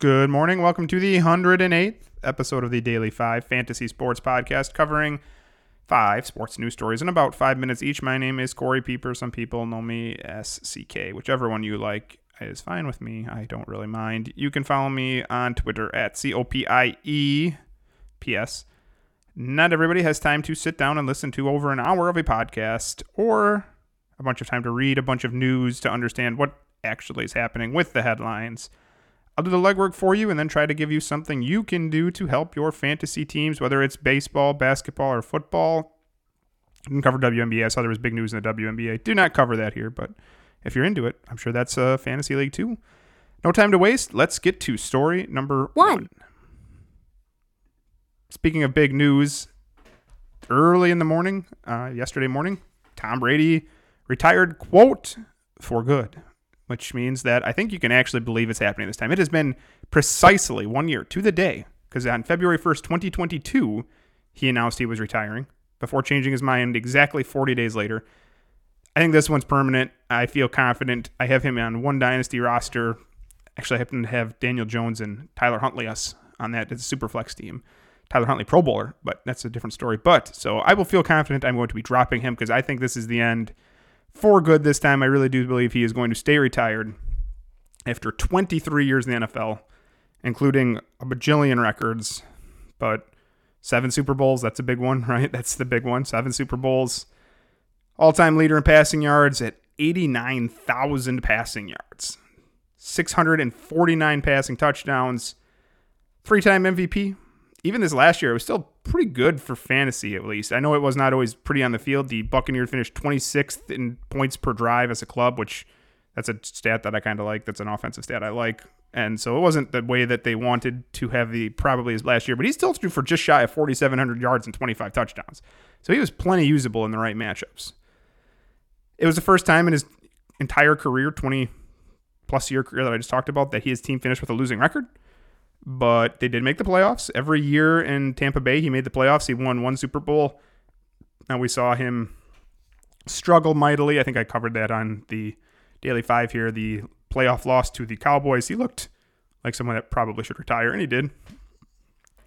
Good morning. Welcome to the 108th episode of the Daily 5 Fantasy Sports Podcast, covering 5 sports news stories in about 5 minutes each. My name is Corey Pieper. Some people know me as CK. Whichever one you like is fine with me. I don't really mind. You can follow me on Twitter at COPIEPS. Not everybody has time to sit down and listen to over an hour of a podcast or a bunch of time to read a bunch of news to understand what actually is happening with the headlines. I'll do the legwork for you and then try to give you something you can do to help your fantasy teams, whether it's baseball, basketball, or football. I didn't cover WNBA. I saw there was big news in the WNBA. Do not cover that here, but if you're into it, I'm sure that's a fantasy league too. No time to waste. Let's get to story number one. Speaking of big news, early in the morning, yesterday morning, Tom Brady retired, quote, for good. Which means that I think you can actually believe it's happening this time. It has been precisely 1 year to the day, because on February 1st, 2022, he announced he was retiring before changing his mind exactly 40 days later. I think this one's permanent. I feel confident. I have him on one dynasty roster. Actually, I happen to have Daniel Jones and Tyler Huntley on that. It's a super flex team. Tyler Huntley, Pro Bowler, but that's a different story. But so I will feel confident I'm going to be dropping him, because I think this is the end. For good this time, I really do believe he is going to stay retired after 23 years in the NFL, including a bajillion records, but 7 Super Bowls, that's a big one, right? That's the big one, 7 Super Bowls, all-time leader in passing yards at 89,000 passing yards, 649 passing touchdowns, 3-time MVP. Even this last year, it was still pretty good for fantasy, at least. I know it was not always pretty on the field. The Buccaneers finished 26th in points per drive as a club, which that's a stat that I kind of like. That's an offensive stat I like. And so it wasn't the way that they wanted to have the probably his last year, but he still threw for just shy of 4,700 yards and 25 touchdowns. So he was plenty usable in the right matchups. It was the first time in his entire career, 20-plus year career that I just talked about, that his team finished with a losing record. But they did make the playoffs. Every year in Tampa Bay, he made the playoffs. He won 1 Super Bowl. Now we saw him struggle mightily. I think I covered that on the Daily 5 here, the playoff loss to the Cowboys. He looked like someone that probably should retire, and he did.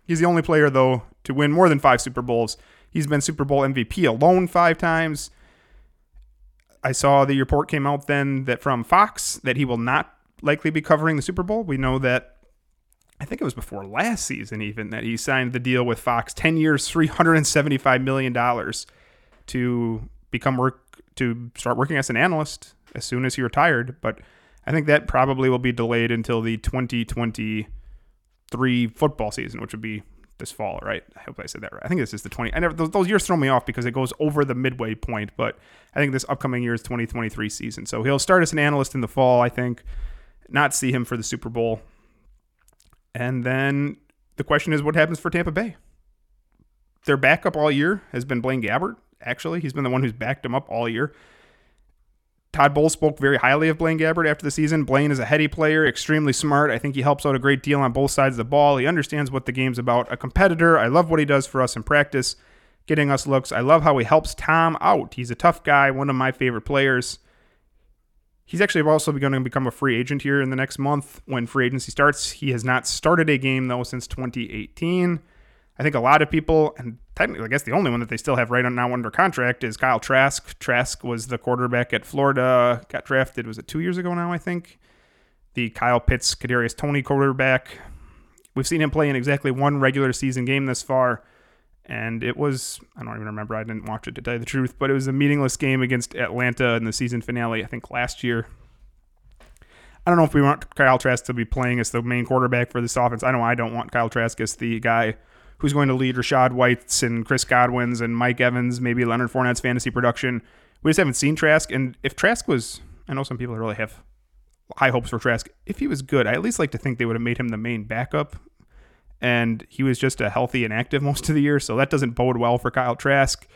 He's the only player, though, to win more than 5 Super Bowls. He's been Super Bowl MVP alone 5 times. I saw the report came out then that from Fox that he will not likely be covering the Super Bowl. We know that I think it was before last season even that he signed the deal with Fox, 10 years, $375 million to start working as an analyst as soon as he retired. But I think that probably will be delayed until the 2023 football season, which would be this fall, right? I hope I said that right. I think this is the 20. I never those years throw me off because it goes over the midway point. But I think this upcoming year is 2023 season. So he'll start as an analyst in the fall, I think, not see him for the Super Bowl. And then the question is, what happens for Tampa Bay? Their backup all year has been Blaine Gabbert, actually. He's been the one who's backed him up all year. Todd Bowles spoke very highly of Blaine Gabbert after the season. Blaine is a heady player, extremely smart. I think he helps out a great deal on both sides of the ball. He understands what the game's about. A competitor. I love what he does for us in practice, getting us looks. I love how he helps Tom out. He's a tough guy, one of my favorite players. He's actually also going to become a free agent here in the next month when free agency starts. He has not started a game, though, since 2018. I think a lot of people, and technically, I guess the only one that they still have right now under contract is Kyle Trask. Trask was the quarterback at Florida, got drafted, was it 2 years ago now, I think? The Kyle Pitts, Kadarius Toney quarterback. We've seen him play in exactly one regular season game this far, and it was, I don't even remember, I didn't watch it to tell you the truth, but it was a meaningless game against Atlanta in the season finale, I think last year. I don't know if we want Kyle Trask to be playing as the main quarterback for this offense. I know I don't want Kyle Trask as the guy who's going to lead Rashad White's and Chris Godwin's and Mike Evans, maybe Leonard Fournette's fantasy production. We just haven't seen Trask. And if Trask was, I know some people really have high hopes for Trask. If he was good, I at least like to think they would have made him the main backup. And he was just a healthy and active most of the year. So that doesn't bode well for Kyle Trask.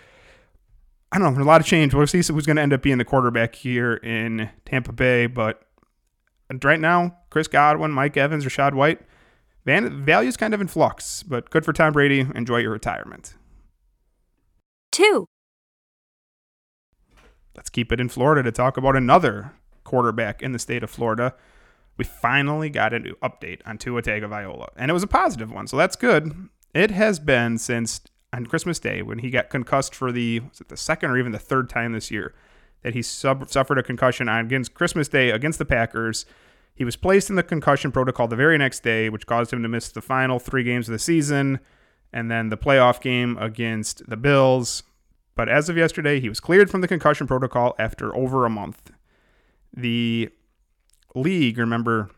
I don't know. A lot of change. We'll see who's going to end up being the quarterback here in Tampa Bay. But right now, Chris Godwin, Mike Evans, Rashad White, value's kind of in flux, but good for Tom Brady. Enjoy your retirement. 2. Let's keep it in Florida to talk about another quarterback in the state of Florida. We finally got an update on Tua Tagovailoa, and it was a positive one, so that's good. It has been since on Christmas Day when he got concussed for the second or even the third time this year that he suffered a concussion on against Christmas Day against the Packers. He was placed in the concussion protocol the very next day, which caused him to miss the final 3 games of the season and then the playoff game against the Bills. But as of yesterday, he was cleared from the concussion protocol after over a month. The league, remember,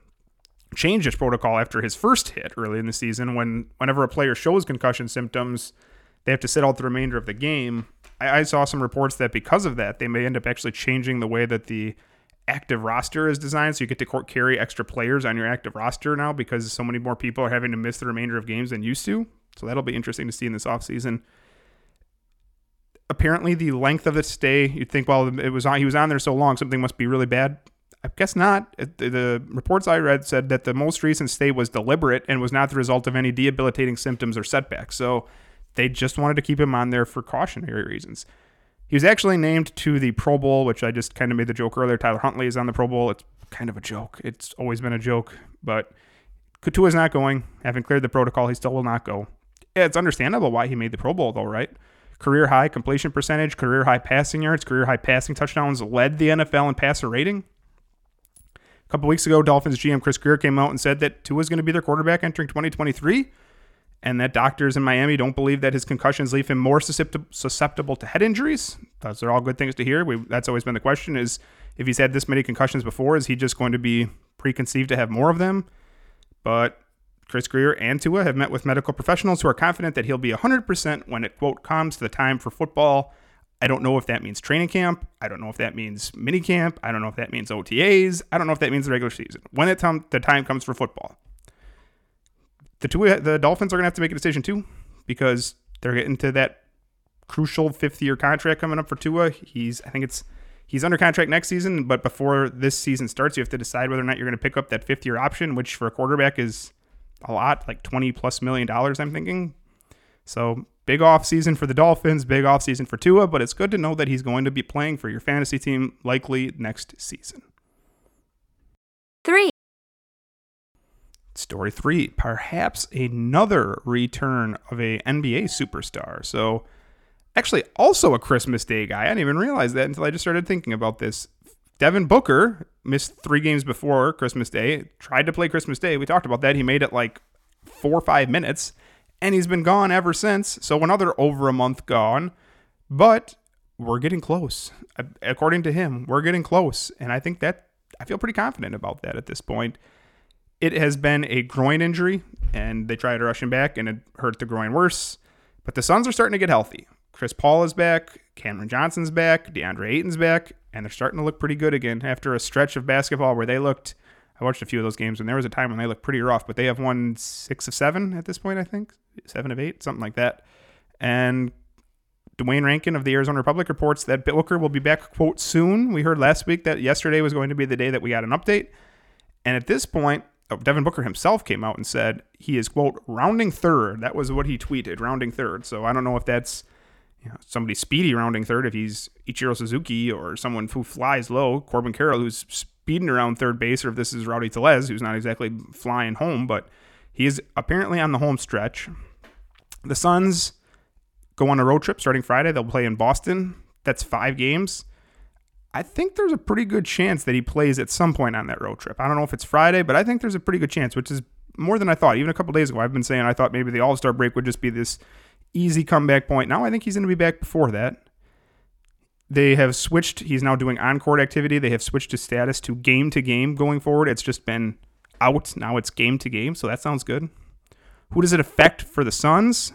changed its protocol after his first hit early in the season. Whenever a player shows concussion symptoms, they have to sit out the remainder of the game. I saw some reports that because of that, they may end up actually changing the way that the active roster is designed, so you get to carry extra players on your active roster now because so many more people are having to miss the remainder of games than used to. So that'll be interesting to see in this offseason. Apparently, the length of the stay, you'd think, well, he was on there so long, something must be really bad. I guess not. The reports I read said that the most recent stay was deliberate and was not the result of any debilitating symptoms or setbacks. So they just wanted to keep him on there for cautionary reasons. He was actually named to the Pro Bowl, which I just kind of made the joke earlier. Tyler Huntley is on the Pro Bowl. It's kind of a joke. It's always been a joke, but Tua is not going. Having cleared the protocol, he still will not go. Yeah, it's understandable why he made the Pro Bowl, though, right? Career high completion percentage, career high passing yards, career high passing touchdowns, led the NFL in passer rating. A couple weeks ago, Dolphins GM Chris Greer came out and said that Tua is going to be their quarterback entering 2023, and that doctors in Miami don't believe that his concussions leave him more susceptible to head injuries. Those are all good things to hear. That's always been the question, is if he's had this many concussions before, is he just going to be preconceived to have more of them? But Chris Greer and Tua have met with medical professionals who are confident that he'll be 100% when it, quote, comes to the time for football. I don't know if that means training camp. I don't know if that means minicamp. I don't know if that means OTAs. I don't know if that means the regular season. When the time comes for football. The Dolphins are going to have to make a decision, too, because they're getting to that crucial fifth-year contract coming up for Tua. He's under contract next season, but before this season starts, you have to decide whether or not you're going to pick up that fifth-year option, which for a quarterback is a lot, like $20+ million, I'm thinking. So big offseason for the Dolphins, big offseason for Tua, but it's good to know that he's going to be playing for your fantasy team likely next season. 3. Story 3, perhaps another return of a NBA superstar. So actually also a Christmas Day guy. I didn't even realize that until I just started thinking about this. Devin Booker missed 3 games before Christmas Day, tried to play Christmas Day. We talked about that. He made it like 4 or 5 minutes, and he's been gone ever since. So another over a month gone, but we're getting close. According to him, we're getting close. And I think that I feel pretty confident about that at this point. It has been a groin injury, and they tried to rush him back, and it hurt the groin worse. But the Suns are starting to get healthy. Chris Paul is back, Cameron Johnson's back, DeAndre Ayton's back, and they're starting to look pretty good again after a stretch of basketball where they looked. I watched a few of those games, and there was a time when they looked pretty rough, but they have won 6 of 7 at this point, I think. 7 of 8, something like that. And Dwayne Rankin of the Arizona Republic reports that Booker will be back, quote, soon. We heard last week that yesterday was going to be the day that we got an update. And at this point, Devin Booker himself came out and said he is, quote, rounding third. That was what he tweeted, rounding third. So I don't know if that's somebody speedy rounding third, if he's Ichiro Suzuki or someone who flies low, Corbin Carroll, who's speeding around third base, or if this is Rowdy Telez, who's not exactly flying home, but he is apparently on the home stretch. The Suns go on a road trip starting Friday. They'll play in Boston. That's 5 games. I think there's a pretty good chance that he plays at some point on that road trip. I don't know if it's Friday, but I think there's a pretty good chance, which is more than I thought. Even a couple days ago, I've been saying I thought maybe the All-Star break would just be this easy comeback point. Now I think he's going to be back before that. They have switched. He's now doing on-court activity. They have switched his status to game going forward. It's just been out. Now it's game to game, so that sounds good. Who does it affect for the Suns?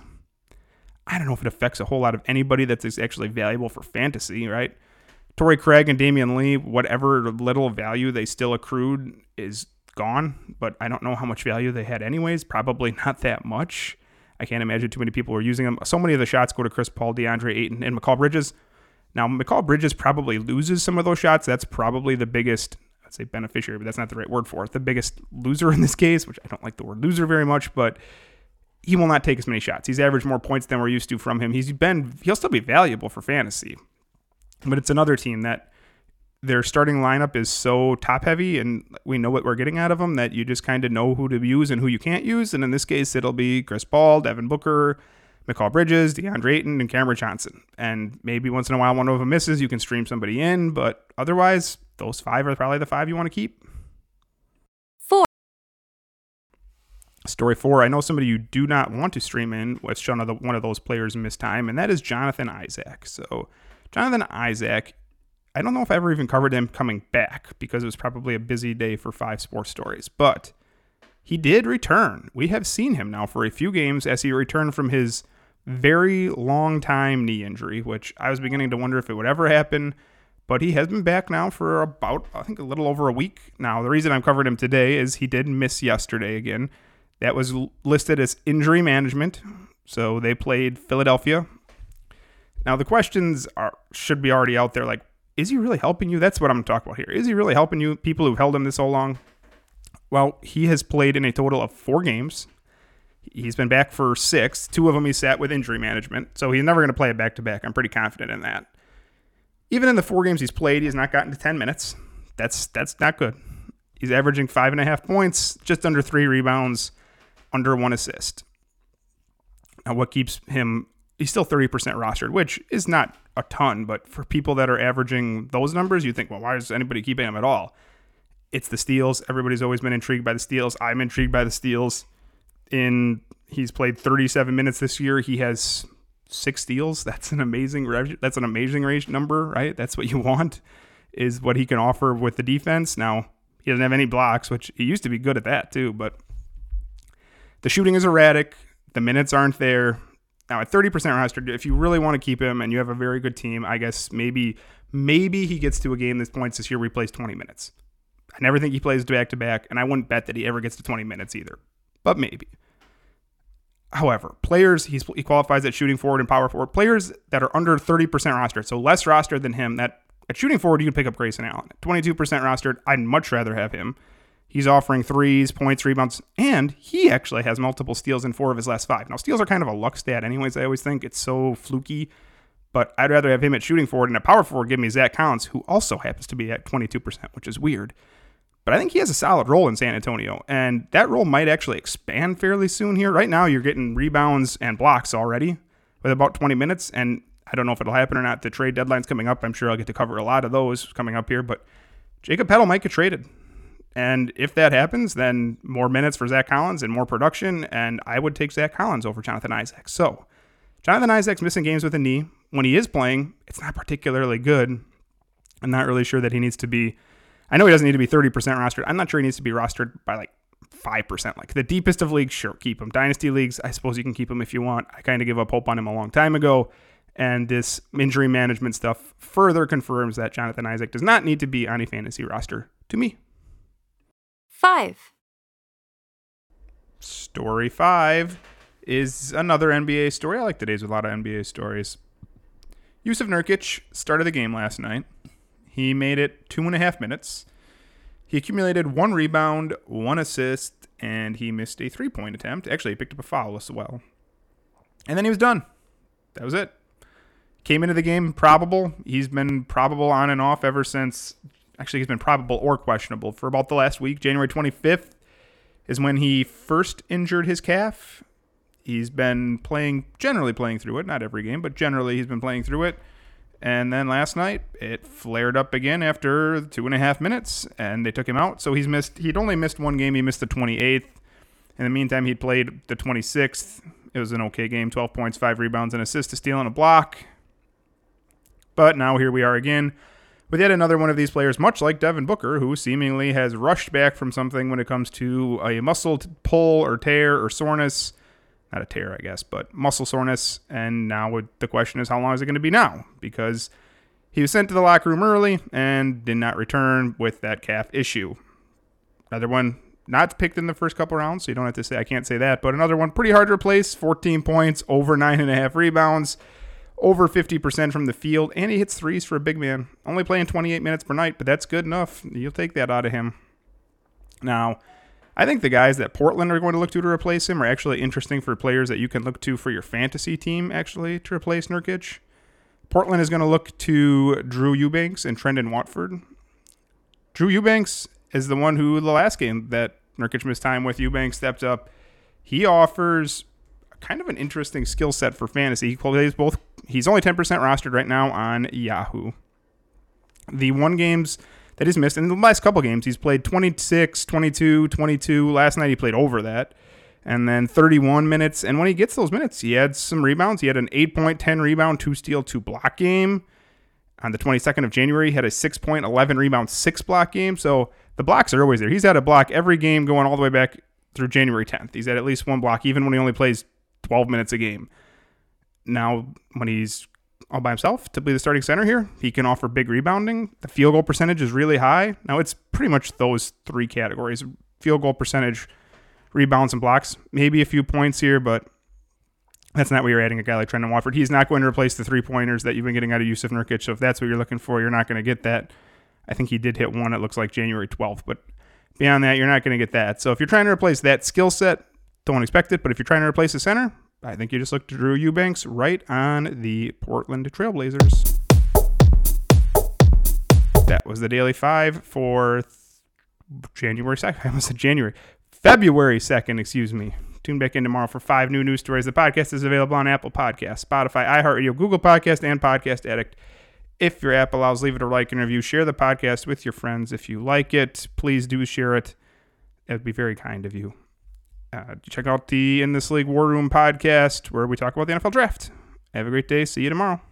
I don't know if it affects a whole lot of anybody that's actually valuable for fantasy, right? Torrey Craig and Damian Lee, whatever little value they still accrued is gone, but I don't know how much value they had anyways. Probably not that much. I can't imagine too many people are using them. So many of the shots go to Chris Paul, DeAndre Ayton, and Mikal Bridges. Now, Mikal Bridges probably loses some of those shots. That's probably the biggest, I'd say beneficiary, but that's not the right word for it. The biggest loser in this case, which I don't like the word loser very much, but he will not take as many shots. He's averaged more points than we're used to from him. He'll still be valuable for fantasy. But it's another team that their starting lineup is so top-heavy, and we know what we're getting out of them, that you just kind of know who to use and who you can't use. And in this case, it'll be Chris Paul, Devin Booker, Mikal Bridges, DeAndre Ayton, and Cameron Johnson. And maybe once in a while one of them misses, you can stream somebody in, but otherwise, those 5 are probably the 5 you want to keep. 4. Story 4, I know somebody you do not want to stream in, which one of those players missed time, and that is Jonathan Isaac. So Jonathan Isaac, I don't know if I ever even covered him coming back because it was probably a busy day for 5 sports stories, but he did return. We have seen him now for a few games as he returned from his very long time knee injury, which I was beginning to wonder if it would ever happen, but he has been back now for about, I think, a little over a week. Now, the reason I'm covering him today is he did miss yesterday again. That was listed as injury management, so they played Philadelphia. Now, the questions should be already out there, like, is he really helping you? That's what I'm talking about here. Is he really helping you, people who've held him this so long? Well, he has played in a total of 4 games. He's been back for 6. 2 of them he sat with injury management, so he's never going to play it back-to-back. I'm pretty confident in that. Even in the 4 games he's played, he's not gotten to 10 minutes. That's not good. He's averaging 5.5 points, just under 3 rebounds, under 1 assist. Now, what keeps him... He's still 30% rostered, which is not a ton, but for people that are averaging those numbers, you think, well, why does anybody keep him at all? It's the steals. Everybody's always been intrigued by the steals. I'm intrigued by the steals. He's played 37 minutes this year. He has 6 steals. That's an amazing range number, right? That's what you want, is what he can offer with the defense. Now, he doesn't have any blocks, which he used to be good at that too, but the shooting is erratic. The minutes aren't there. Now, at 30% rostered, if you really want to keep him and you have a very good team, I guess maybe he gets to a game this points this year where he plays 20 minutes. I never think he plays back-to-back, and I wouldn't bet that he ever gets to 20 minutes either, but maybe. However, he qualifies at shooting forward and power forward. Players that are under 30% rostered, so less rostered than him, that at shooting forward, you can pick up Grayson Allen. At 22% rostered, I'd much rather have him. He's offering threes, points, rebounds, and he actually has multiple steals in 4 of his last 5. Now, steals are kind of a luck stat anyways. I always think it's so fluky, but I'd rather have him at shooting forward, and at power forward, give me Zach Collins, who also happens to be at 22%, which is weird. But I think he has a solid role in San Antonio, and that role might actually expand fairly soon here. Right now, you're getting rebounds and blocks already with about 20 minutes, and I don't know if it'll happen or not. The trade deadline's coming up. I'm sure I'll get to cover a lot of those coming up here, but Jakob Poeltl might get traded. And if that happens, then more minutes for Zach Collins and more production, and I would take Zach Collins over Jonathan Isaac. So, Jonathan Isaac's missing games with a knee. When he is playing, it's not particularly good. I'm not really sure that he needs to be... I know he doesn't need to be 30% rostered. I'm not sure he needs to be rostered by, 5%. The deepest of leagues, sure, keep him. Dynasty leagues, I suppose you can keep him if you want. I kind of gave up hope on him a long time ago, and this injury management stuff further confirms that Jonathan Isaac does not need to be on a fantasy roster to me. 5. Story 5 is another NBA story. I like the days with a lot of NBA stories. Jusuf Nurkić started the game last night. He made it 2.5 minutes. He accumulated 1 rebound, 1 assist, and he missed a 3-point attempt. Actually, he picked up a foul as well. And then he was done. That was it. Came into the game probable. He's been probable on and off ever since... Actually, he's been probable or questionable for about the last week. January 25th is when he first injured his calf. He's been generally playing through it. Not every game, but generally he's been playing through it. And then last night, it flared up again after 2.5 minutes, and they took him out. So he'd only missed one game. He missed the 28th. In the meantime, he'd played the 26th. It was an okay game, 12 points, 5 rebounds, an assist, a steal, and a block. But now here we are again with yet another one of these players, much like Devin Booker, who seemingly has rushed back from something when it comes to a muscle pull or tear or soreness. Not a tear, I guess, but muscle soreness. And now the question is, how long is it going to be now? Because he was sent to the locker room early and did not return with that calf issue. Another one not picked in the first couple rounds, so you don't have to say, I can't say that. But another one pretty hard to replace, 14 points, over 9.5 rebounds, over 50% from the field, and he hits threes for a big man. Only playing 28 minutes per night, but that's good enough. You'll take that out of him. Now, I think the guys that Portland are going to look to replace him are actually interesting for players that you can look to for your fantasy team, actually, to replace Nurkic. Portland is going to look to Drew Eubanks and Trendon Watford. Drew Eubanks is the one who, the last game that Nurkic missed time with, Eubanks stepped up. He offers kind of an interesting skill set for fantasy. He plays both. He's only 10% rostered right now on Yahoo. The one games that he's missed, in the last couple games, he's played 26, 22, 22. Last night he played over that. And then 31 minutes. And when he gets those minutes, he had some rebounds. He had an 8-point, 10-rebound, 2-steal, 2-block game. On the 22nd of January, he had a 6-point, 11-rebound, 6-block game. So the blocks are always there. He's had a block every game going all the way back through January 10th. He's had at least one block, even when he only plays 12 minutes a game. Now, when he's all by himself to be the starting center here, he can offer big rebounding. The field goal percentage is really high. Now, it's pretty much those three categories: field goal percentage, rebounds, and blocks. Maybe a few points here, but that's not what you're adding a guy like Trendon Watford. He's not going to replace the three-pointers that you've been getting out of Jusuf Nurkic, so if that's what you're looking for, you're not going to get that. I think he did hit one, it looks like, January 12th, but beyond that, you're not going to get that. So if you're trying to replace that skill set, don't expect it, but if you're trying to replace a center, I think you just look to Drew Eubanks right on the Portland Trailblazers. That was the Daily 5 for January 2nd. I almost said January. February 2nd, excuse me. Tune back in tomorrow for 5 new news stories. The podcast is available on Apple Podcasts, Spotify, iHeartRadio, Google Podcasts, and Podcast Addict. If your app allows, leave it a like and review. Share the podcast with your friends if you like it. Please do share it. That would be very kind of you. Check out the In This League War Room podcast, where we talk about the NFL draft. Have a great day. See you tomorrow.